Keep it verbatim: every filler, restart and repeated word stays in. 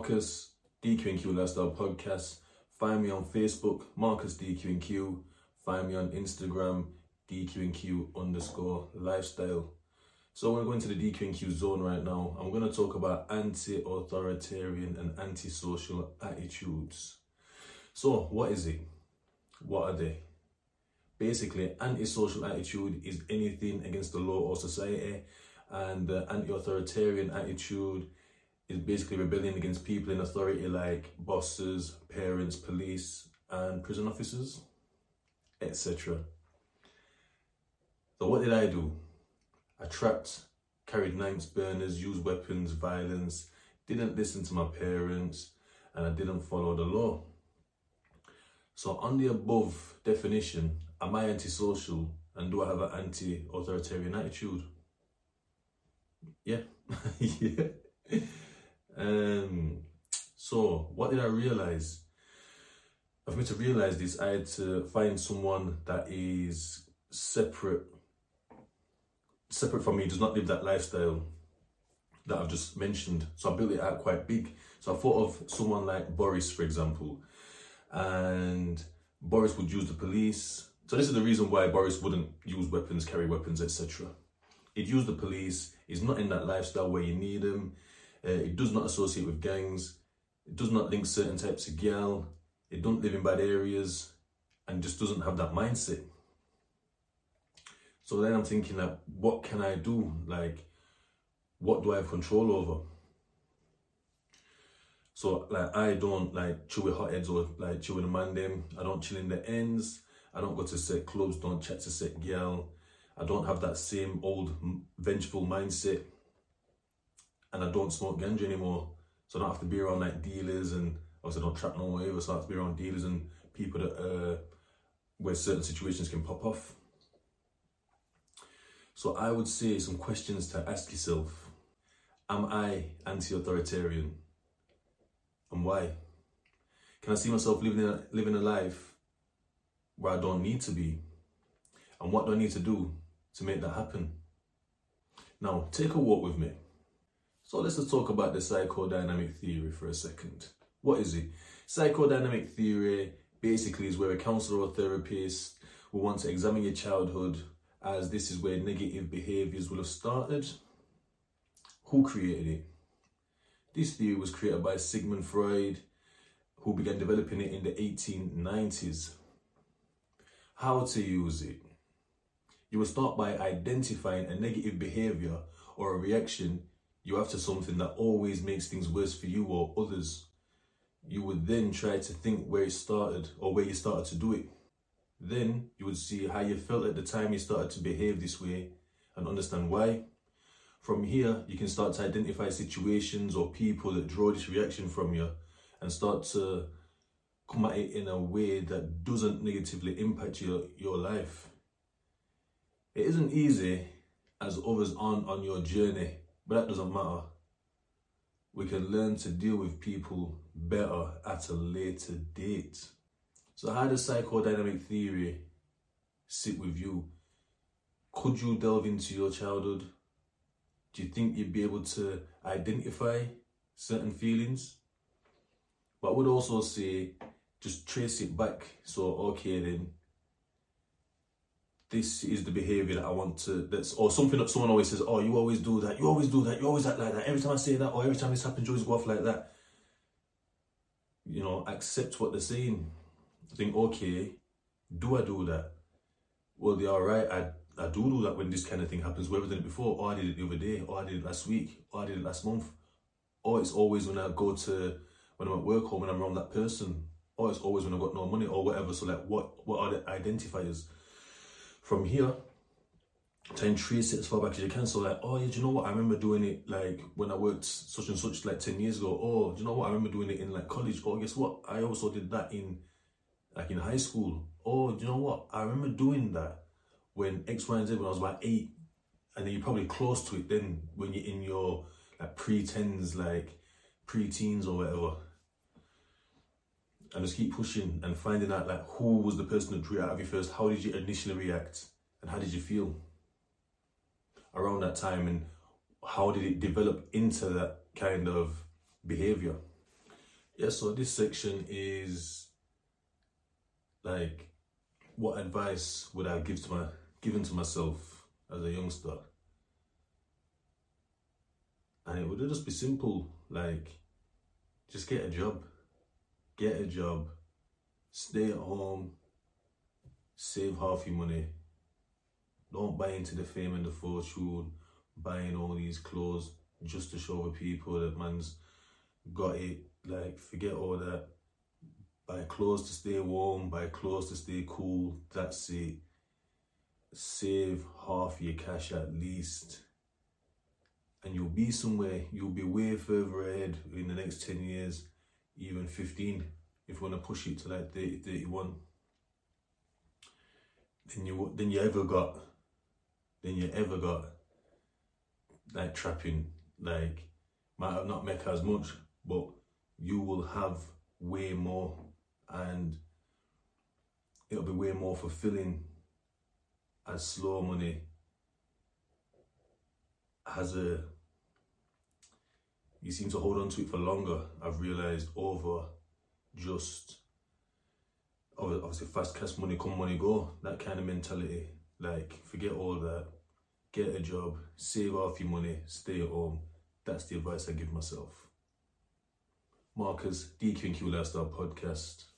Marcus D Q N Q Lifestyle Podcast. Find me on Facebook, Marcus D Q N Q. Find me on Instagram, D Q N Q underscore lifestyle. So we're going to the D Q N Q zone right now. I'm going to talk about anti-authoritarian and anti-social attitudes. So what is it? What are they? Basically, anti-social attitude is anything against the law or society, and the anti-authoritarian attitude is basically rebellion against people in authority like bosses, parents, police, and prison officers, et cetera. So what did I do? I trapped, carried knives, burners, used weapons, violence, didn't listen to my parents, and I didn't follow the law. So on the above definition, am I antisocial and do I have an anti-authoritarian attitude? Yeah. yeah. Um, so what did I realise? For me to realise this, I had to find someone that is separate separate from me, does not live that lifestyle that I've just mentioned. So I built it out quite big. So I thought of someone like Boris, for example, and Boris would use the police. So this is the reason why Boris wouldn't use weapons, carry weapons, et cetera. He'd use the police. He's not in that lifestyle where you need him. Uh, he does not associate with gangs. It does not link certain types of gal. It don't live in bad areas, and just doesn't have that mindset. So then I'm thinking, like, what can I do? Like, what do I have control over? So, like, I don't, like, chill with hotheads or, like, chill with a man them. I don't chill in the ends. I don't go to set clubs, don't chat to set gal. I don't have that same old vengeful mindset. And I don't smoke ganja anymore. So I don't have to be around, like, dealers, and obviously I don't trap no way, so I have to be around dealers and people that, uh, where certain situations can pop off. So I would say some questions to ask yourself. Am I anti-authoritarian? And why? Can I see myself living a, living a life where I don't need to be? And what do I need to do to make that happen? Now, take a walk with me. So let's just talk about the psychodynamic theory for a second. What is it? Psychodynamic theory basically is where a counselor or therapist will want to examine your childhood, as this is where negative behaviours will have started. Who created it? This theory was created by Sigmund Freud, who began developing it in the eighteen nineties. How to use it? You will start by identifying a negative behaviour or a reaction you have to something that always makes things worse for you or others. You would then try to think where it started or where you started to do it. Then you would see how you felt at the time you started to behave this way and understand why. From here, you can start to identify situations or people that draw this reaction from you and start to come at it in a way that doesn't negatively impact your, your life. It isn't easy, as others aren't on your journey, but that doesn't matter. We can learn to deal with people better at a later date. So how does psychodynamic theory sit with you? Could you delve into your childhood? Do you think you'd be able to identify certain feelings? But I would also say, just trace it back. So, okay then, this is the behaviour that I want to, that's, or something that someone always says, oh, you always do that, you always do that, you always act like that, every time I say that, or every time this happens, you always go off like that. You know, accept what they're saying. Think, okay, do I do that? Well, they are right, I I do do that when this kind of thing happens, whether I did it before, or I did it the other day, or I did it last week, or I did it last month, or it's always when I go to, when I'm at work, or when I'm around that person, or it's always when I've got no money, or whatever. So, like, what, what are the identifiers? From here, try and trace it as far back as you can. So, like, oh yeah, do you know what? I remember doing it, like, when I worked such and such, like, ten years ago. Oh, do you know what? I remember doing it in, like, college. Oh, guess what? I also did that in, like, in high school. Oh, do you know what? I remember doing that when X, Y, and Z, when I was about eight. And then you're probably close to it then when you're in your, like, pre-tens, like, pre-teens or whatever. And just keep pushing and finding out, like, who was the person that drew out of you first? How did you initially react? And how did you feel around that time? And how did it develop into that kind of behaviour? Yeah, so this section is like, what advice would I give to my given to myself as a youngster? And it would just be simple, like, just get a job. Get a job. Stay at home. Save half your money. Don't buy into the fame and the fortune, buying all these clothes just to show the people that man's got it. Like, forget all that. Buy clothes to stay warm, buy clothes to stay cool, that's it. Save half your cash at least. And you'll be somewhere, you'll be way further ahead in the next ten years, even fifteen, if you want to push it to like thirty, thirty-one. Then you, then you ever got, then you ever got, like trapping, like, might not make as much, but you will have way more, and it'll be way more fulfilling as slow money, as a, you seem to hold on to it for longer, I've realised, over just, obviously fast cash money, come money go, that kind of mentality. Like, forget all that, get a job, save off your money, stay at home. That's the advice I give myself. Marcus, D Q N Q Lifestyle Podcast.